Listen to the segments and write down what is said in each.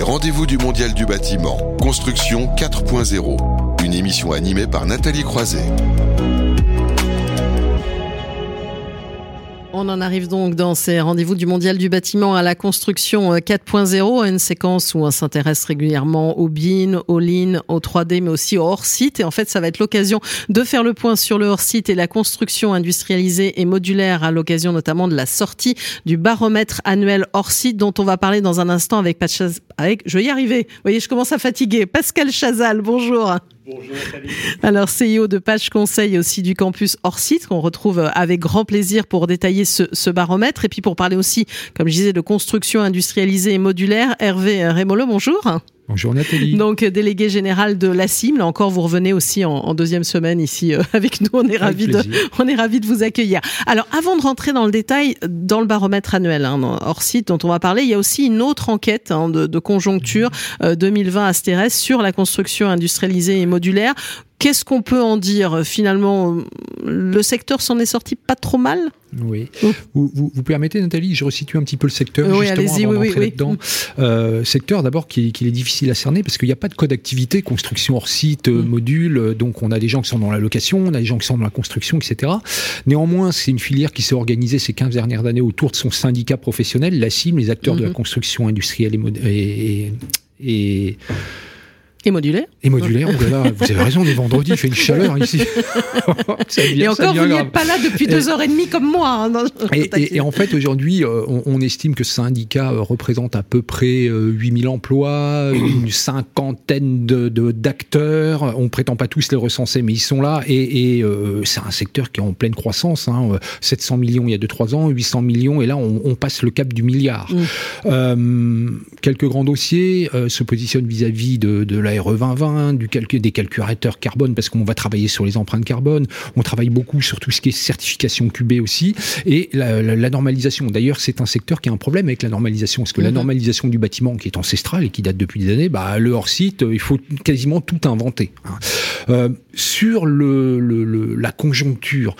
les rendez-vous du Mondial du bâtiment, Construction 4.0, une émission animée par Nathalie Croiset. On en arrive donc dans ces rendez-vous du Mondial du bâtiment à la construction 4.0, une séquence où on s'intéresse régulièrement au BIM, au Lean, au 3D, mais aussi au hors-site. Et en fait, ça va être l'occasion de faire le point sur le hors-site et la construction industrialisée et modulaire à l'occasion notamment de la sortie du baromètre annuel hors-site dont on va parler dans un instant avec Pascal Chazal, bonjour. Bonjour Nathalie. Alors CEO de Page Conseil et aussi du Campus Hors-Site qu'on retrouve avec grand plaisir pour détailler ce baromètre et puis pour parler aussi, comme je disais, de construction industrialisée et modulaire. Hervé Rémolle, bonjour. Bonjour Nathalie. Donc délégué général de la CIM, là encore vous revenez aussi en deuxième semaine ici avec nous, on est ravis de vous accueillir. Alors avant de rentrer dans le détail, dans le baromètre annuel hors-site dont on va parler, il y a aussi une autre enquête de conjoncture 2020 Asterès sur la construction industrialisée et modulaire. Qu'est-ce qu'on peut en dire ? Finalement, le secteur s'en est sorti pas trop mal ? Oui. Vous permettez, Nathalie, je resitue un petit peu le secteur, là-dedans. Secteur, d'abord, qui est difficile à cerner, parce qu'il n'y a pas de code activité, construction hors site, module, donc on a des gens qui sont dans la location, on a des gens qui sont dans la construction, etc. Néanmoins, c'est une filière qui s'est organisée ces 15 dernières années autour de son syndicat professionnel, la CIM, les acteurs de la construction industrielle et modulaire. Et modulaire, oh là là, vous avez raison, on est vendredi, il fait une chaleur ici. Vous n'êtes pas là depuis 2h30 comme moi. Et en fait, aujourd'hui, on estime que ce syndicat représente à peu près 8000 emplois, une cinquantaine d'acteurs. On ne prétend pas tous les recenser, mais ils sont là. Et c'est un secteur qui est en pleine croissance. 700 millions il y a 2-3 ans, 800 millions, et là, on passe le cap du milliard. Quelques grands dossiers se positionnent vis-à-vis de la RE-2020, des calculateurs carbone, parce qu'on va travailler sur les empreintes carbone, on travaille beaucoup sur tout ce qui est certification QB aussi, et la normalisation. D'ailleurs, c'est un secteur qui a un problème avec la normalisation, parce que la normalisation du bâtiment, qui est ancestrale et qui date depuis des années, le hors-site, il faut quasiment tout inventer. Sur la conjoncture,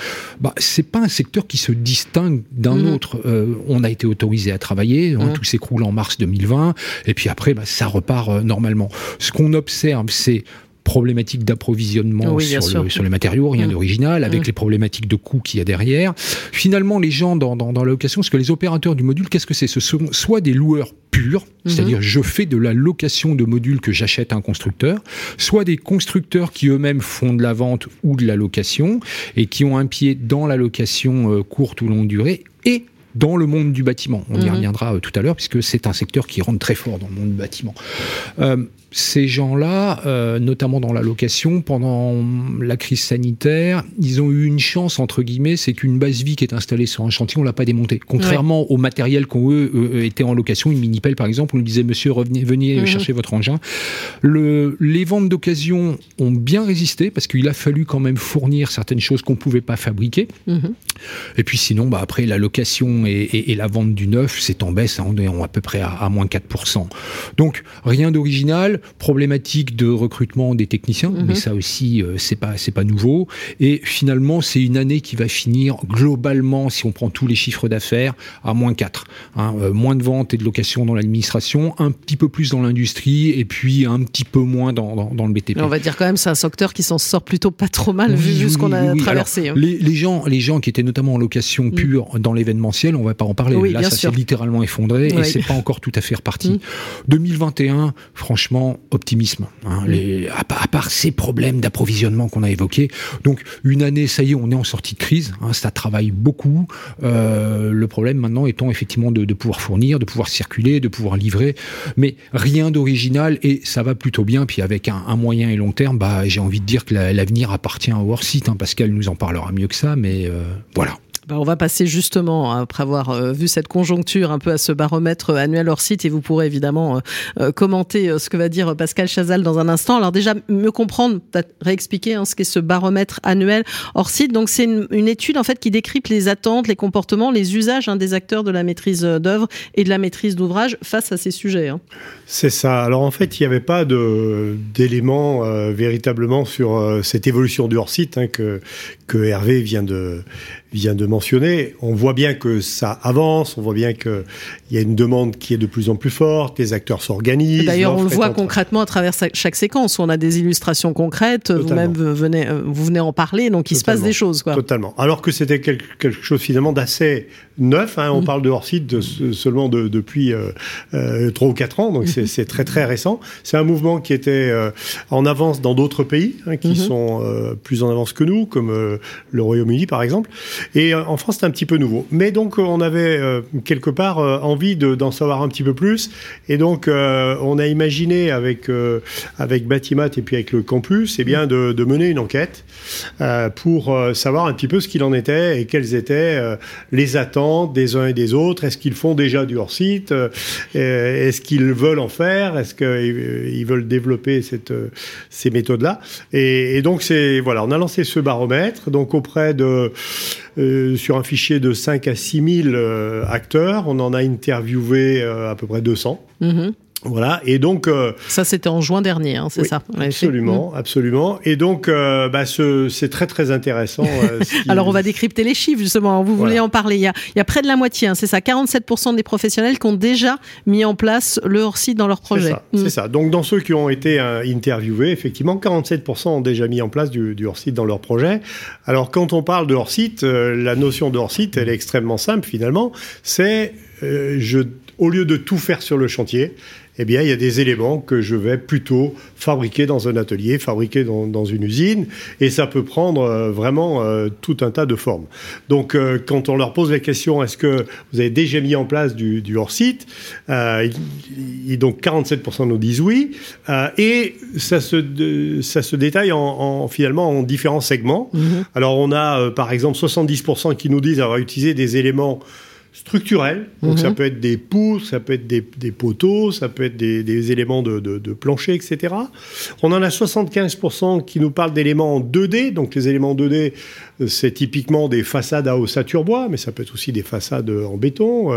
c'est pas un secteur qui se distingue d'un autre. On a été autorisé à travailler, tout s'écroule en mars 2020, et puis après, ça repart normalement. Ce qu'on observe, c'est problématiques d'approvisionnement sur les matériaux, rien d'original, avec les problématiques de coûts qu'il y a derrière. Finalement, les gens dans la location, parce que les opérateurs du module, qu'est-ce que c'est ? Ce sont soit des loueurs purs, c'est-à-dire je fais de la location de modules que j'achète à un constructeur, soit des constructeurs qui eux-mêmes font de la vente ou de la location, et qui ont un pied dans la location courte ou longue durée, et dans le monde du bâtiment. On y reviendra tout à l'heure, puisque c'est un secteur qui rentre très fort dans le monde du bâtiment. Ces gens-là, notamment dans la location, pendant la crise sanitaire, ils ont eu une chance, entre guillemets, c'est qu'une base vie qui est installée sur un chantier, on ne l'a pas démontée. Contrairement au matériel qu'ont eux étaient en location, une mini-pelle par exemple, on lui disait « Monsieur, venez chercher votre engin ». Les ventes d'occasion ont bien résisté, parce qu'il a fallu quand même fournir certaines choses qu'on ne pouvait pas fabriquer. Et puis sinon, après, la location et la vente du neuf, c'est en baisse, on est à peu près à moins 4%. Donc, rien d'original. Problématique de recrutement des techniciens, mais ça aussi, c'est pas nouveau. Et finalement, c'est une année qui va finir globalement, si on prend tous les chiffres d'affaires, à moins 4. Moins de ventes et de locations dans l'administration, un petit peu plus dans l'industrie, et puis un petit peu moins dans le BTP. Mais on va dire quand même, c'est un secteur qui s'en sort plutôt pas trop mal, vu ce qu'on a traversé. Alors, les gens qui étaient notamment en location pure dans l'événementiel, on va pas en parler. Oui, là, ça s'est littéralement effondré, et c'est pas encore tout à fait reparti. 2021, franchement, optimisme. À part ces problèmes d'approvisionnement qu'on a évoqués. Donc, une année, ça y est, on est en sortie de crise. Ça travaille beaucoup. Le problème, maintenant, étant effectivement de pouvoir fournir, de pouvoir circuler, de pouvoir livrer. Mais rien d'original et ça va plutôt bien. Puis, avec un moyen et long terme, j'ai envie de dire que l'avenir appartient au hors-site. Pascal nous en parlera mieux que ça, mais voilà. On va passer justement, après avoir vu cette conjoncture, un peu à ce baromètre annuel hors-site, et vous pourrez évidemment commenter ce que va dire Pascal Chazal dans un instant. Alors déjà, mieux comprendre, peut-être réexpliquer ce qu'est ce baromètre annuel hors-site. Donc c'est une étude en fait qui décrypte les attentes, les comportements, les usages des acteurs de la maîtrise d'œuvre et de la maîtrise d'ouvrage face à ces sujets. C'est ça. Alors en fait, il n'y avait pas d'éléments véritablement sur cette évolution du hors-site que Hervé vient de vient de mentionner, on voit bien que ça avance, on voit bien qu'il y a une demande qui est de plus en plus forte, les acteurs s'organisent. D'ailleurs, on le voit concrètement à travers chaque séquence, on a des illustrations concrètes, vous-même vous venez en parler, donc il se passe des choses. Quoi. Totalement. Alors que c'était quelque chose finalement d'assez neuf, hein, on parle de hors-site seulement depuis 3 ou 4 ans, donc c'est très très récent. C'est un mouvement qui était en avance dans d'autres pays, hein, qui sont plus en avance que nous, comme le Royaume-Uni par exemple. Et en France, c'est un petit peu nouveau. Mais donc, on avait quelque part envie d'en savoir un petit peu plus. Et donc, on a imaginé avec BATIMAT et puis avec le campus, eh bien, de mener une enquête pour savoir un petit peu ce qu'il en était et quelles étaient les attentes des uns et des autres. Est-ce qu'ils font déjà du hors-site ? Est-ce qu'ils veulent en faire ? Est-ce qu'ils veulent développer ces méthodes-là ? Et donc, voilà, on a lancé ce baromètre donc auprès de... sur un fichier de 5 à 6 000 acteurs, on en a interviewé à peu près 200. Voilà, et donc... Ça, c'était en juin dernier, hein, c'est ça ? Absolument, absolument. Et donc, c'est très, très intéressant. Alors, on va décrypter les chiffres, justement. Vous voulez en parler. Il y a près de la moitié, hein, c'est ça, 47% des professionnels qui ont déjà mis en place le hors-site dans leur projet. C'est ça. Donc, dans ceux qui ont été interviewés, effectivement, 47% ont déjà mis en place du hors-site dans leur projet. Alors, quand on parle de hors-site, la notion de hors-site, elle est extrêmement simple, finalement. C'est, au lieu de tout faire sur le chantier... Eh bien, il y a des éléments que je vais plutôt fabriquer dans un atelier, fabriquer dans une usine, et ça peut prendre vraiment tout un tas de formes. Donc, quand on leur pose la question « Est-ce que vous avez déjà mis en place du hors-site ?» Donc, 47% nous disent oui, et ça se détaille finalement en différents segments. Alors, on a, par exemple, 70% qui nous disent avoir utilisé des éléments structurel, donc ça peut être des poutres, ça peut être des poteaux, ça peut être des éléments de plancher, etc. On en a 75% qui nous parlent d'éléments en 2D, donc les éléments 2D, c'est typiquement des façades à Saturbois, mais ça peut être aussi des façades en béton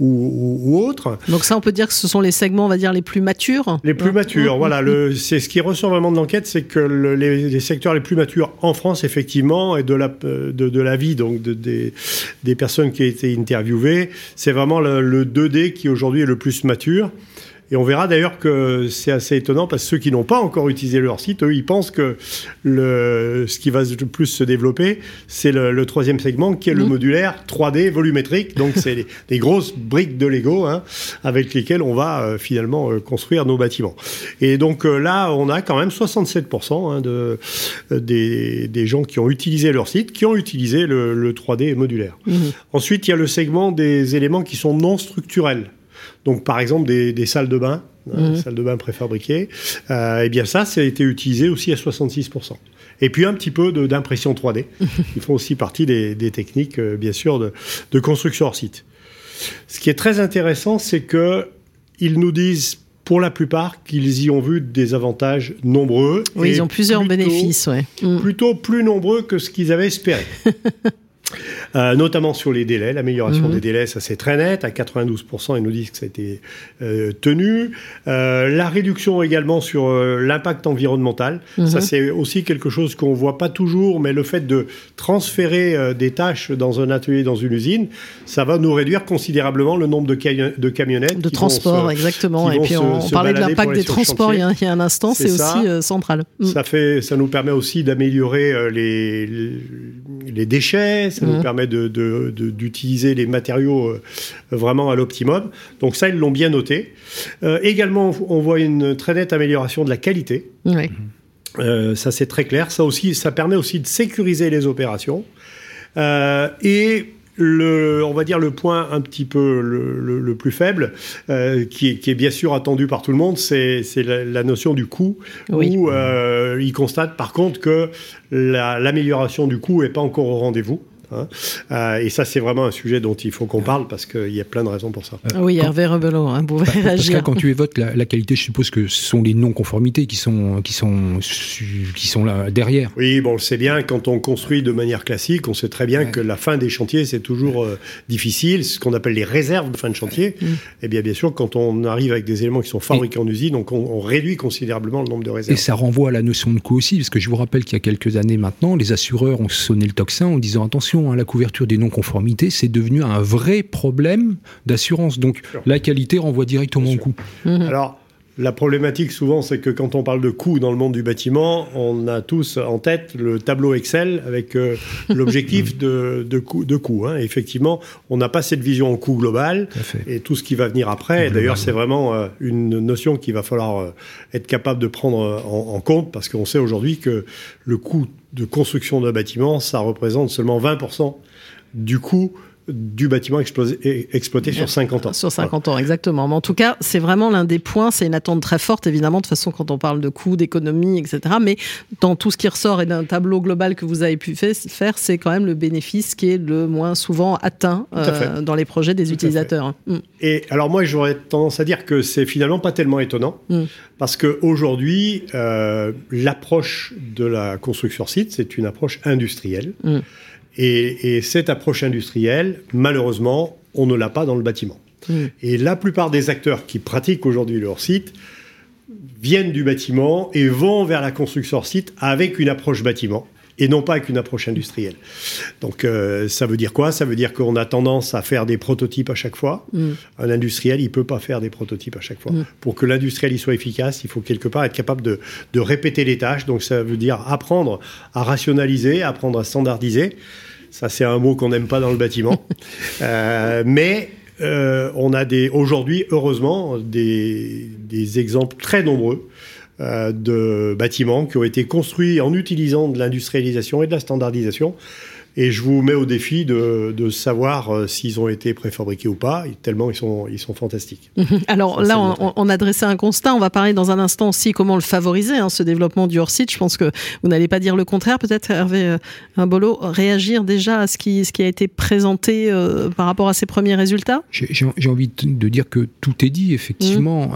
ou autres. Donc ça, on peut dire que ce sont les segments, on va dire, les plus matures. Les plus matures, voilà. C'est ce qui ressort vraiment de l'enquête, c'est que les secteurs les plus matures en France, effectivement, et de la vie donc des personnes qui ont été interviewées, c'est vraiment le 2D qui aujourd'hui est le plus mature. Et on verra d'ailleurs que c'est assez étonnant parce que ceux qui n'ont pas encore utilisé leur site, eux, ils pensent que ce qui va le plus se développer, c'est le troisième segment qui est le modulaire 3D volumétrique. Donc, c'est des grosses briques de Lego hein, avec lesquelles on va finalement construire nos bâtiments. Et donc là, on a quand même 67% hein, des gens qui ont utilisé leur site, qui ont utilisé le 3D modulaire. Ensuite, il y a le segment des éléments qui sont non structurels. Donc, par exemple, des salles de bain, salles de bain préfabriquées, eh bien ça, a été utilisé aussi à 66%. Et puis, un petit peu d'impression 3D, qui font aussi partie des techniques, bien sûr, de construction hors site. Ce qui est très intéressant, c'est qu'ils nous disent, pour la plupart, qu'ils y ont vu des avantages nombreux. Oui, ils ont plusieurs bénéfices, ouais. Plutôt plus nombreux que ce qu'ils avaient espéré. Notamment sur les délais, l'amélioration des délais, ça c'est très net, à 92% ils nous disent que ça a été tenu. La réduction également sur l'impact environnemental, ça c'est aussi quelque chose qu'on voit pas toujours, mais le fait de transférer des tâches dans un atelier, dans une usine, ça va nous réduire considérablement le nombre de camionnettes. De transport, exactement. Et puis on parlait de l'impact des transports il y a un instant, c'est aussi central. Ça nous permet aussi d'améliorer les déchets, ça nous permet d'utiliser les matériaux vraiment à l'optimum. Donc ça, ils l'ont bien noté. Également, on voit une très nette amélioration de la qualité. Ça, c'est très clair. Ça aussi, ça permet aussi de sécuriser les opérations. Et... on va dire le point un petit peu le plus faible, qui est bien sûr attendu par tout le monde, c'est la notion du coût, où ils constatent par contre que l'amélioration du coût n'est pas encore au rendez-vous. Hein. Et ça, c'est vraiment un sujet dont il faut qu'on parle parce qu'il y a plein de raisons pour ça. Oui, Hervé Rémolle, hein, vous pouvez réagir. Pascal, quand tu évoques la qualité, je suppose que ce sont les non-conformités qui sont là derrière. Oui, bon, on le sait bien, quand on construit de manière classique, on sait très bien que la fin des chantiers, c'est toujours difficile, ce qu'on appelle les réserves de fin de chantier. Et bien sûr, quand on arrive avec des éléments qui sont fabriqués en usine, donc on réduit considérablement le nombre de réserves. Et ça renvoie à la notion de coût aussi, parce que je vous rappelle qu'il y a quelques années maintenant, les assureurs ont sonné le tocsin en disant « Attention, attention à la couverture des non-conformités, c'est devenu un vrai problème d'assurance. Donc la qualité renvoie directement au coût. Mmh. Alors, la problématique souvent, c'est que quand on parle de coût dans le monde du bâtiment, on a tous en tête le tableau Excel avec l'objectif de coût. Hein. Effectivement, on n'a pas cette vision en coût global et tout ce qui va venir après. Et d'ailleurs, c'est vraiment une notion qu'il va falloir être capable de prendre en compte, parce qu'on sait aujourd'hui que le coût de construction d'un bâtiment, ça représente seulement 20% du coût du bâtiment exploité sur 50 ans. Sur 50 ans, exactement. Mais en tout cas, c'est vraiment l'un des points, c'est une attente très forte, évidemment, de toute façon, quand on parle de coûts, d'économie, etc. Mais dans tout ce qui ressort et d'un tableau global que vous avez pu faire, c'est quand même le bénéfice qui est le moins souvent atteint dans les projets des utilisateurs. Mmh. Et alors moi, j'aurais tendance à dire que c'est finalement pas tellement étonnant, parce qu'aujourd'hui, l'approche de la construction site, c'est une approche industrielle. Mmh. Et cette approche industrielle, malheureusement, on ne l'a pas dans le bâtiment. Mmh. Et la plupart des acteurs qui pratiquent aujourd'hui le hors-site viennent du bâtiment et vont vers la construction hors-site avec une approche bâtiment et non pas avec une approche industrielle. Donc ça veut dire quoi ? Ça veut dire qu'on a tendance à faire des prototypes à chaque fois. Mmh. Un industriel, il ne peut pas faire des prototypes à chaque fois. Mmh. Pour que l'industriel il soit efficace, il faut quelque part être capable de répéter les tâches. Donc ça veut dire apprendre à rationaliser, apprendre à standardiser. Ça, c'est un mot qu'on n'aime pas dans le bâtiment. mais on a aujourd'hui, heureusement, des exemples très nombreux de bâtiments qui ont été construits en utilisant de l'industrialisation et de la standardisation. Et je vous mets au défi de savoir s'ils ont été préfabriqués ou pas, tellement ils sont fantastiques. Alors là, on a dressé un constat, on va parler dans un instant aussi comment le favoriser, hein, ce développement du hors-site. Je pense que vous n'allez pas dire le contraire, peut-être Hervé Rimbolo, réagir déjà à ce qui a été présenté par rapport à ces premiers résultats. J'ai envie de dire que tout est dit, effectivement.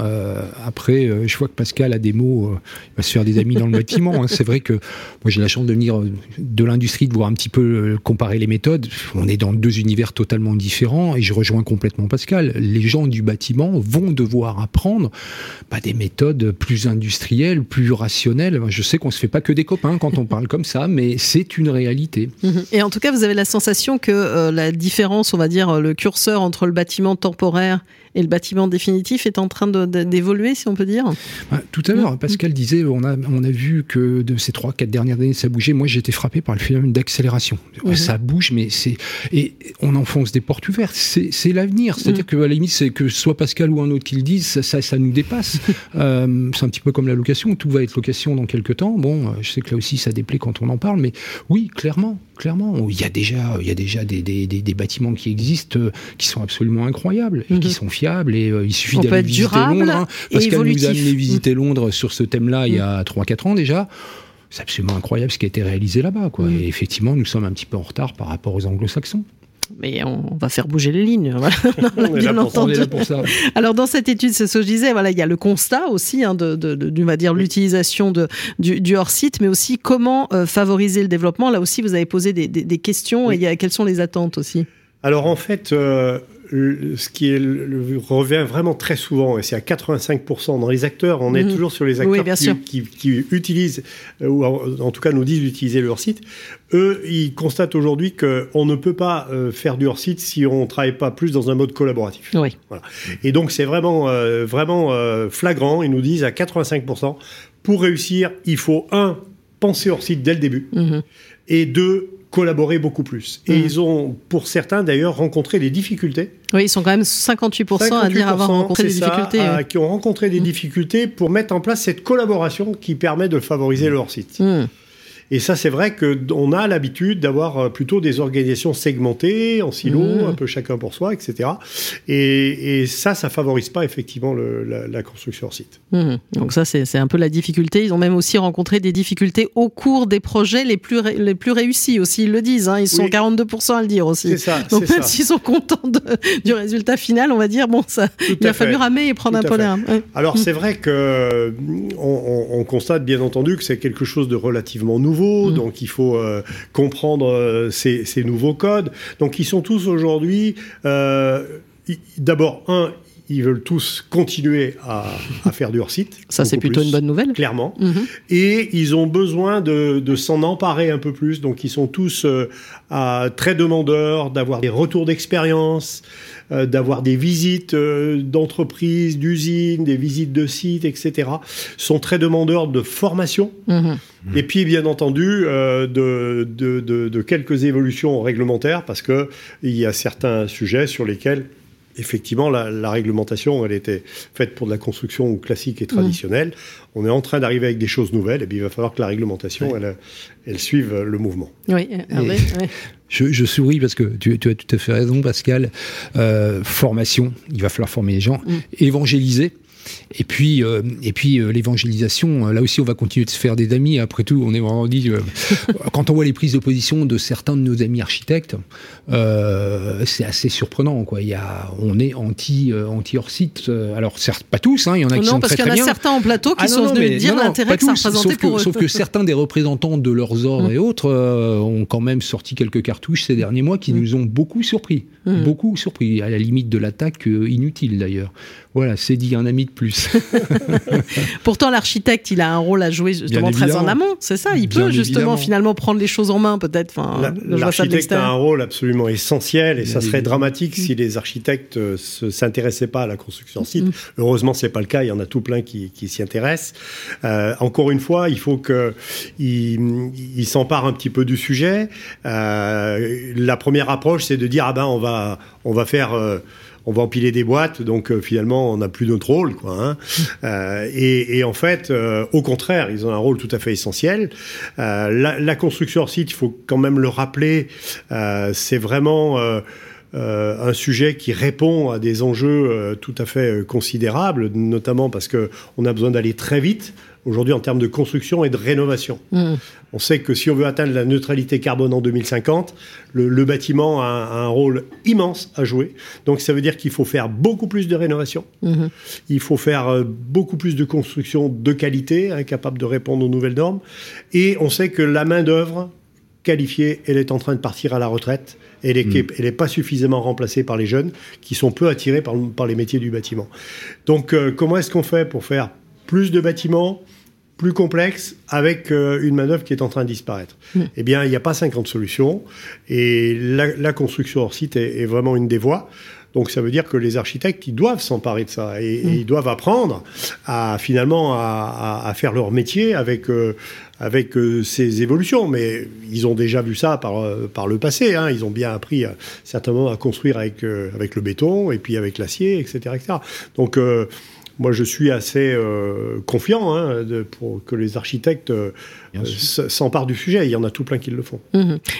Après, je vois que Pascal a des mots, il va se faire des amis dans le bâtiment. Hein. C'est vrai que moi j'ai la chance de venir de l'industrie, de voir un petit peu comparer les méthodes, on est dans deux univers totalement différents, et je rejoins complètement Pascal. Les gens du bâtiment vont devoir apprendre des méthodes plus industrielles, plus rationnelles. Je sais qu'on ne se fait pas que des copains quand on parle comme ça, mais c'est une réalité. Et en tout cas, vous avez la sensation que la différence, on va dire, le curseur entre le bâtiment temporaire et le bâtiment définitif est en train d'évoluer, si on peut dire. Tout à l'heure, Pascal disait, on a vu que de ces 3-4 dernières années, ça bougeait. Moi, j'ai été frappé par le phénomène d'accélération. Mmh. Ça bouge, mais et on enfonce des portes ouvertes. C'est l'avenir. C'est-à-dire qu'à la limite, c'est que soit Pascal ou un autre qui le dise, ça nous dépasse. C'est un petit peu comme la location. Tout va être location dans quelques temps. Bon, je sais que là aussi, ça déplaît quand on en parle, mais oui, clairement. Il y a déjà des bâtiments qui existent, qui sont absolument incroyables, et qui sont fiables, et il suffit d'aller visiter Londres. Hein. Pascal nous a amené visiter Londres sur ce thème-là il y a 3-4 ans déjà. C'est absolument incroyable ce qui a été réalisé là-bas, quoi. Et effectivement, nous sommes un petit peu en retard par rapport aux anglo-saxons. Mais on va faire bouger les lignes, voilà. On bien entendu. Ça. Alors dans cette étude, c'est ce que je disais, voilà, il y a le constat aussi on va dire l'utilisation du hors-site, mais aussi comment favoriser le développement. Là aussi, vous avez posé des questions et quelles sont les attentes aussi ? Alors en fait, ce qui revient vraiment très souvent, et c'est à 85% dans les acteurs, on est toujours sur les acteurs qui utilisent, ou en tout cas nous disent d'utiliser le hors-site. Eux, ils constatent aujourd'hui qu'on ne peut pas faire du hors-site si on ne travaille pas plus dans un mode collaboratif. Oui. Voilà. Et donc c'est vraiment flagrant, ils nous disent à 85%, pour réussir, il faut penser hors-site dès le début, et 2, collaborer beaucoup plus. Et ils ont, pour certains d'ailleurs, rencontré des difficultés. Oui, ils sont quand même 58% à dire avoir rencontré des difficultés. Qui ont rencontré des difficultés pour mettre en place cette collaboration qui permet de favoriser le hors-site. Et ça, c'est vrai qu'on a l'habitude d'avoir plutôt des organisations segmentées, en silo, un peu chacun pour soi, etc. Et ça favorise pas effectivement la construction hors-site. Donc ça, c'est un peu la difficulté. Ils ont même aussi rencontré des difficultés au cours des projets les plus réussis aussi, ils le disent. Ils sont 42% à le dire aussi. C'est ça, donc même s'ils sont contents du résultat final, on va dire, il a fallu ramer et prendre un peu l'air. Alors c'est vrai qu'on constate bien entendu que c'est quelque chose de relativement nouveau. Donc il faut comprendre ces nouveaux codes. Donc ils sont tous aujourd'hui, d'abord, ils veulent tous continuer à faire du hors-site. Ça, c'est plutôt une bonne nouvelle. Clairement. Mmh. Et ils ont besoin de s'en emparer un peu plus. Donc, ils sont tous très demandeurs d'avoir des retours d'expérience, d'avoir des visites d'entreprises, d'usines, des visites de sites, etc. Ils sont très demandeurs de formation. Mmh. Et puis, bien entendu, de quelques évolutions réglementaires, parce qu'il y a certains sujets sur lesquels effectivement, la réglementation, elle était faite pour de la construction classique et traditionnelle. On est en train d'arriver avec des choses nouvelles, et bien il va falloir que la réglementation, elle suive le mouvement. Oui, Hervé, oui. Je souris parce que tu as tout à fait raison, Pascal. Formation, il va falloir former les gens. Évangéliser. Et puis, l'évangélisation, là aussi on va continuer de se faire des amis. Après tout, on est vraiment dit, quand on voit les prises de position de certains de nos amis architectes, c'est assez surprenant, quoi. On est anti hors-site. Alors certes, pas tous, hein, il y en a qui sont très bien. Non, parce qu'il y en a certains en plateau qui sont venus dire l'intérêt que ça représentait pour eux. Sauf que certains des représentants de leurs ordres et autres ont quand même sorti quelques cartouches ces derniers mois qui nous ont beaucoup surpris. Beaucoup surpris, à la limite de l'attaque inutile d'ailleurs. Voilà, c'est dit un ami de plus. Pourtant, l'architecte, il a un rôle à jouer justement très en amont, c'est ça. Il peut justement finalement prendre les choses en main, peut-être. Enfin, l'architecte a un rôle absolument essentiel, et ça serait dramatique si les architectes ne s'intéressaient pas à la construction site. Heureusement, c'est pas le cas. Il y en a tout plein qui s'y intéressent. Encore une fois, il faut qu'ils s'emparent un petit peu du sujet. La première approche, c'est de dire on va faire. On va empiler des boîtes, donc finalement, on n'a plus notre rôle, quoi. Hein. Et en fait, au contraire, ils ont un rôle tout à fait essentiel. La construction hors site, il faut quand même le rappeler, c'est vraiment un sujet qui répond à des enjeux tout à fait considérables, notamment parce qu'on a besoin d'aller très vite aujourd'hui en termes de construction et de rénovation. On sait que si on veut atteindre la neutralité carbone en 2050, le bâtiment a un rôle immense à jouer. Donc ça veut dire qu'il faut faire beaucoup plus de rénovation. Il faut faire beaucoup plus de construction de qualité, capable de répondre aux nouvelles normes. Et on sait que la main-d'œuvre qualifiée, elle est en train de partir à la retraite. Elle n'est pas suffisamment remplacée par les jeunes qui sont peu attirés par les métiers du bâtiment. Donc comment est-ce qu'on fait pour faire plus de bâtiments, plus complexes, avec une manœuvre qui est en train de disparaître. Eh bien, il n'y a pas 50 solutions, et la construction hors site est vraiment une des voies. Donc, ça veut dire que les architectes, ils doivent s'emparer de ça, et ils doivent apprendre à faire leur métier avec ces évolutions. Mais ils ont déjà vu ça par le passé. Hein. Ils ont bien appris certainement à construire avec le béton, et puis avec l'acier, etc. Donc, moi, je suis assez confiant pour que les architectes s'emparent du sujet. Il y en a tout plein qui le font.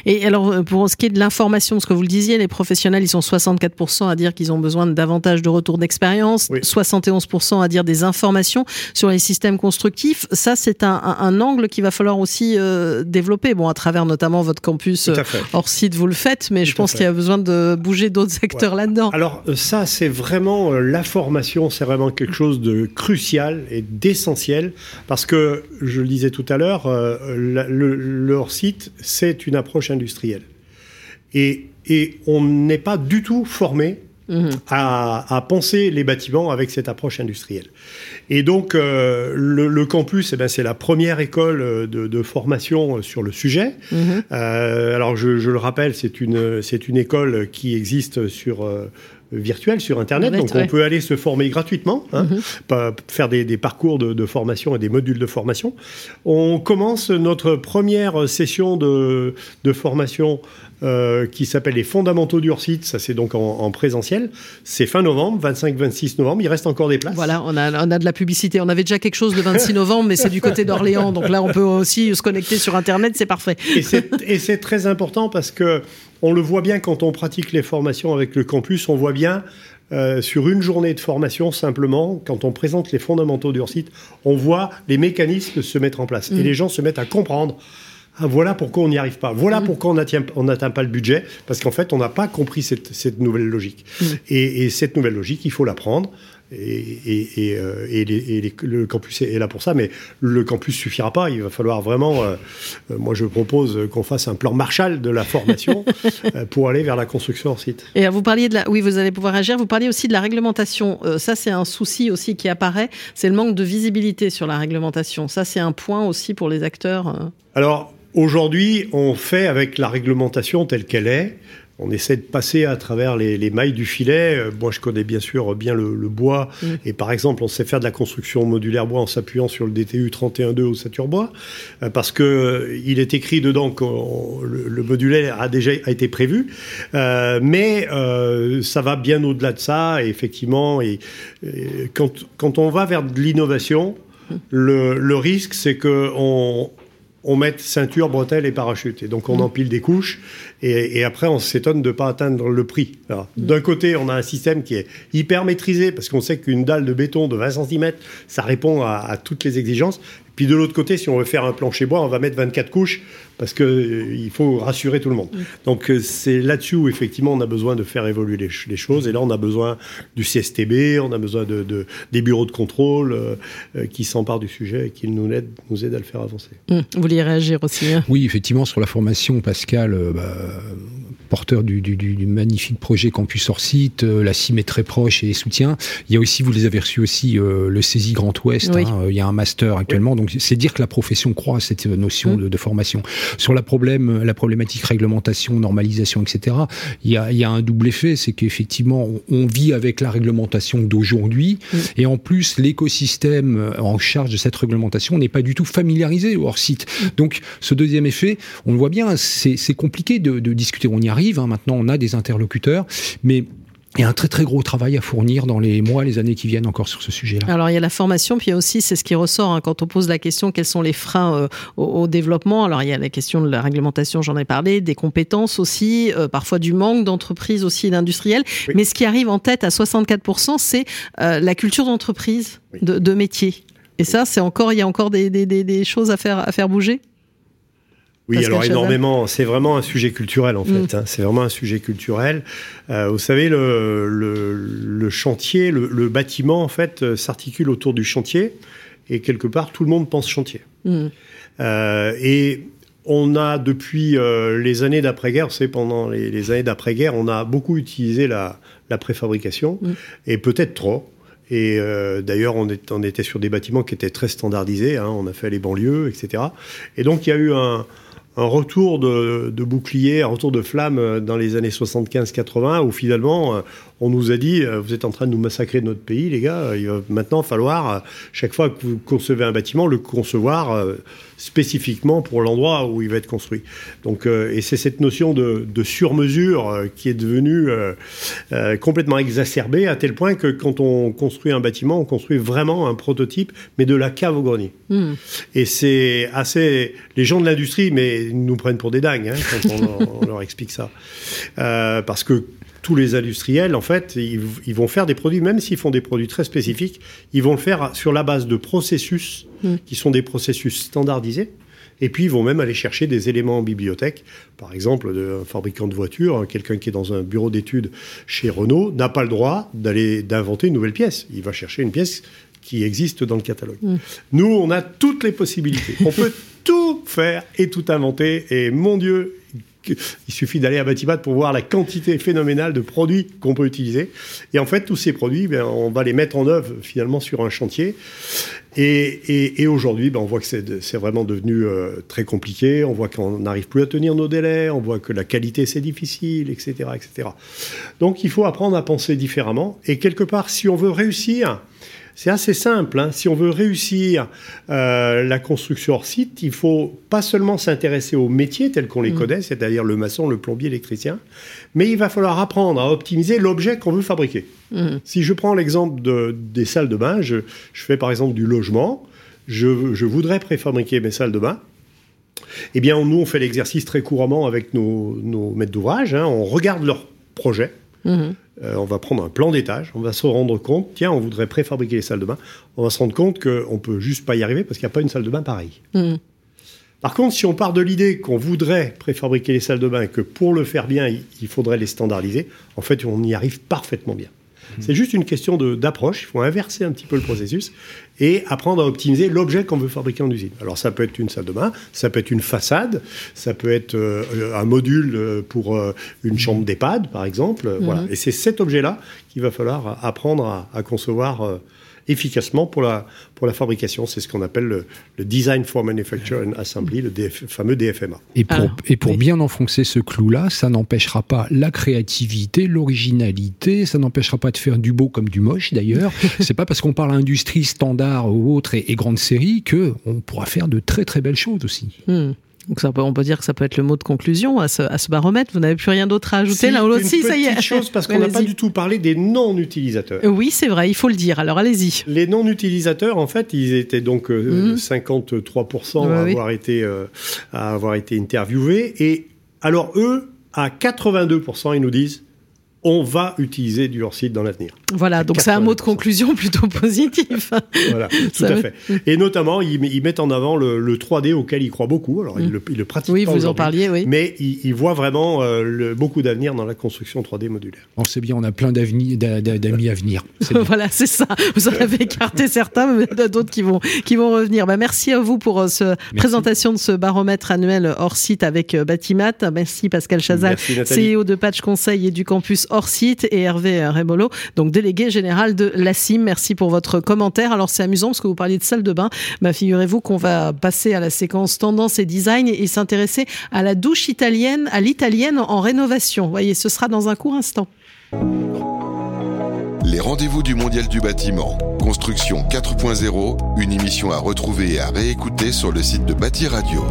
Et alors, pour ce qui est de l'information, parce que vous le disiez, les professionnels, ils sont 64% à dire qu'ils ont besoin de davantage de retours d'expérience, 71% à dire des informations sur les systèmes constructifs. Ça, c'est un angle qu'il va falloir aussi développer. Bon, à travers notamment votre campus hors site, vous le faites, mais je pense qu'il y a besoin de bouger d'autres acteurs là-dedans. Alors, ça, c'est vraiment la formation, c'est vraiment quelque chose de crucial et d'essentiel, parce que, je le disais tout à l'heure, le hors-site, c'est une approche industrielle. Et on n'est pas du tout formé à penser les bâtiments avec cette approche industrielle. Et donc, le campus, c'est la première école de formation sur le sujet. Alors, je le rappelle, c'est une école qui existe sur... virtuel sur Internet, donc on peut aller se former gratuitement, faire des parcours de formation et des modules de formation. On commence notre première session de formation qui s'appelle les fondamentaux du hors-site. Ça, c'est donc en présentiel. C'est fin novembre, 25-26 novembre. Il reste encore des places. Voilà, on a de la publicité. On avait déjà quelque chose le 26 novembre, mais c'est du côté d'Orléans. Donc là, on peut aussi se connecter sur Internet. C'est parfait. Et c'est très important parce que on le voit bien quand on pratique les formations avec le campus, on voit bien sur une journée de formation, simplement, quand on présente les fondamentaux du hors-site, on voit les mécanismes se mettre en place. Et les gens se mettent à comprendre. Ah, voilà pourquoi on n'y arrive pas. Voilà pourquoi on n'atteint pas le budget, parce qu'en fait, on n'a pas compris cette nouvelle logique. Et cette nouvelle logique, il faut l'apprendre. le campus est là pour ça, mais le campus suffira pas. Il va falloir vraiment, moi je propose qu'on fasse un plan Marshall de la formation pour aller vers la construction hors site. Et vous parliez de la, oui, vous allez pouvoir agir. Vous parliez aussi de la réglementation. Ça c'est un souci aussi qui apparaît, c'est le manque de visibilité sur la réglementation. Ça c'est un point aussi pour les acteurs. Alors aujourd'hui, on fait avec la réglementation telle qu'elle est. On essaie de passer à travers les mailles du filet. Moi, je connais bien sûr bien le bois. Mmh. Et par exemple, on sait faire de la construction modulaire bois en s'appuyant sur le DTU 31.2 au Saturbois. Parce qu'il est écrit dedans que le modulaire a déjà été prévu. Mais ça va bien au-delà de ça. Et effectivement, quand on va vers de l'innovation, le risque, c'est qu'on met ceinture, bretelles et parachute. Et donc, on empile des couches et après, on s'étonne de ne pas atteindre le prix. Alors, d'un côté, on a un système qui est hyper maîtrisé parce qu'on sait qu'une dalle de béton de 20 cm, ça répond à toutes les exigences. Puis de l'autre côté, si on veut faire un plancher bois, on va mettre 24 couches parce qu'il faut rassurer tout le monde. Donc, c'est là-dessus où, effectivement, on a besoin de faire évoluer les choses. Et là, on a besoin du CSTB, on a besoin des bureaux de contrôle qui s'emparent du sujet et qui nous aident à le faire avancer. Vous vouliez réagir aussi, hein ? Oui, effectivement, sur la formation, Pascal, porteur du magnifique projet Campus Hors-Site, la CIM est très proche et soutient. Il y a aussi, vous les avez reçus aussi, le CISI Grand Ouest. Oui. Hein, il y a un master actuellement. Oui. Donc, c'est dire que la profession croit à cette notion de formation. Sur la problématique réglementation, normalisation, etc., il y a un double effet. C'est qu'effectivement, on vit avec la réglementation d'aujourd'hui. Oui. Et en plus, l'écosystème en charge de cette réglementation n'est pas du tout familiarisé au Hors-Site. Oui. Donc, ce deuxième effet, on le voit bien, c'est compliqué de discuter. On y arrive, hein, maintenant on a des interlocuteurs, mais il y a un très très gros travail à fournir dans les mois, les années qui viennent encore sur ce sujet-là. Alors il y a la formation, puis il y a aussi, c'est ce qui ressort hein, quand on pose la question, quels sont les freins au développement. Alors il y a la question de la réglementation, j'en ai parlé, des compétences aussi, parfois du manque d'entreprises aussi d'industriels, oui. Mais ce qui arrive en tête à 64%, c'est la culture d'entreprise, oui. de métier. Et oui. Ça, il y a encore des choses à faire bouger. Oui, Pascal alors énormément. Chazal. C'est vraiment un sujet culturel, en fait. Hein. C'est vraiment un sujet culturel. Vous savez, le chantier, le bâtiment, en fait, s'articule autour du chantier. Et quelque part, tout le monde pense chantier. Et on a, depuis les années d'après-guerre, c'est pendant les années d'après-guerre, on a beaucoup utilisé la préfabrication. Et peut-être trop. Et d'ailleurs, on était sur des bâtiments qui étaient très standardisés. Hein. On a fait les banlieues, etc. Et donc, il y a eu un retour de bouclier, un retour de flamme dans les années 75-80, où finalement, on nous a dit « Vous êtes en train de nous massacrer de notre pays, les gars. Il va maintenant falloir, chaque fois que vous concevez un bâtiment, le concevoir spécifiquement pour l'endroit où il va être construit. » Donc, et c'est cette notion de sur-mesure qui est devenue complètement exacerbée, à tel point que quand on construit un bâtiment, on construit vraiment un prototype, mais de la cave au grenier. Et c'est assez... Les gens de l'industrie, mais ils nous prennent pour des dingues hein, quand on leur explique ça. Parce que tous les industriels, en fait, ils vont faire des produits, même s'ils font des produits très spécifiques, ils vont le faire sur la base de processus qui sont des processus standardisés. Et puis, ils vont même aller chercher des éléments en bibliothèque. Par exemple, un fabricant de voitures, hein, quelqu'un qui est dans un bureau d'études chez Renault, n'a pas le droit d'inventer une nouvelle pièce. Il va chercher une pièce qui existe dans le catalogue. Nous, on a toutes les possibilités. On peut tout faire et tout inventer. Et mon Dieu, il suffit d'aller à BATIMAT pour voir la quantité phénoménale de produits qu'on peut utiliser. Et en fait, tous ces produits, ben, on va les mettre en œuvre finalement sur un chantier. Et aujourd'hui, ben, on voit que c'est vraiment devenu très compliqué. On voit qu'on n'arrive plus à tenir nos délais. On voit que la qualité, c'est difficile, etc., etc. Donc, il faut apprendre à penser différemment. Et quelque part, si on veut réussir... C'est assez simple. Hein. Si on veut réussir la construction hors site, il ne faut pas seulement s'intéresser aux métiers tels qu'on les connaît, c'est-à-dire le maçon, le plombier, l'électricien, mais il va falloir apprendre à optimiser l'objet qu'on veut fabriquer. Si je prends l'exemple des salles de bain, je fais par exemple du logement, je voudrais préfabriquer mes salles de bain. Eh bien, nous, on fait l'exercice très couramment avec nos maîtres d'ouvrage. Hein. On regarde leur projet. On va prendre un plan d'étage, on va se rendre compte, tiens, on voudrait préfabriquer les salles de bain, on va se rendre compte qu'on peut juste pas y arriver parce qu'il n'y a pas une salle de bain pareille. Par contre, si on part de l'idée qu'on voudrait préfabriquer les salles de bain et que pour le faire bien, il faudrait les standardiser, en fait, on y arrive parfaitement bien. C'est juste une question d'approche. Il faut inverser un petit peu le processus et apprendre à optimiser l'objet qu'on veut fabriquer en usine. Alors, ça peut être une salle de bain, ça peut être une façade, ça peut être un module pour une chambre d'EHPAD, par exemple. Voilà. Et c'est cet objet-là qu'il va falloir apprendre à concevoir efficacement pour la fabrication. C'est ce qu'on appelle le Design for Manufacture and Assembly, le fameux DFMA. Et pour bien enfoncer ce clou-là, ça n'empêchera pas la créativité, l'originalité, ça n'empêchera pas de faire du beau comme du moche, d'ailleurs. C'est pas parce qu'on parle industrie, standard ou autre et grande série qu'on pourra faire de très très belles choses aussi. Donc on peut dire que ça peut être le mot de conclusion à ce baromètre. Vous n'avez plus rien d'autre à ajouter là aussi, ça y est. Une petite chose, parce qu'on n'a pas du tout parlé des non-utilisateurs. Oui, c'est vrai, il faut le dire. Alors allez-y. Les non-utilisateurs, en fait, ils étaient donc 53% à avoir été interviewés. Et alors eux, à 82%, ils nous disent on va utiliser du hors-site dans l'avenir. Voilà, donc c'est un mot de conclusion plutôt positif. Voilà, tout à fait. Et notamment, ils mettent en avant le 3D auquel ils croient beaucoup. Alors, ils le pratiquent aujourd'hui. Oui, vous en parliez, oui. Mais ils voient vraiment beaucoup d'avenir dans la construction 3D modulaire. On sait bien, on a plein d'amis à venir. Voilà, c'est ça. Vous en avez écarté certains, mais il y en a d'autres qui vont revenir. Bah, merci à vous pour cette présentation de ce baromètre annuel hors-site avec BATIMAT. Merci Pascal Chazal, CEO de Page Conseil et du Campus Hors-Site, et Hervé Rémolle, donc délégué général de la CIM. Merci pour votre commentaire. Alors c'est amusant parce que vous parliez de salle de bain. Bah, figurez-vous qu'on va passer à la séquence tendance et design et s'intéresser à la douche italienne, à l'italienne en rénovation. Voyez, ce sera dans un court instant. Les rendez-vous du Mondial du bâtiment, Construction 4.0, une émission à retrouver et à réécouter sur le site de Bâti Radio.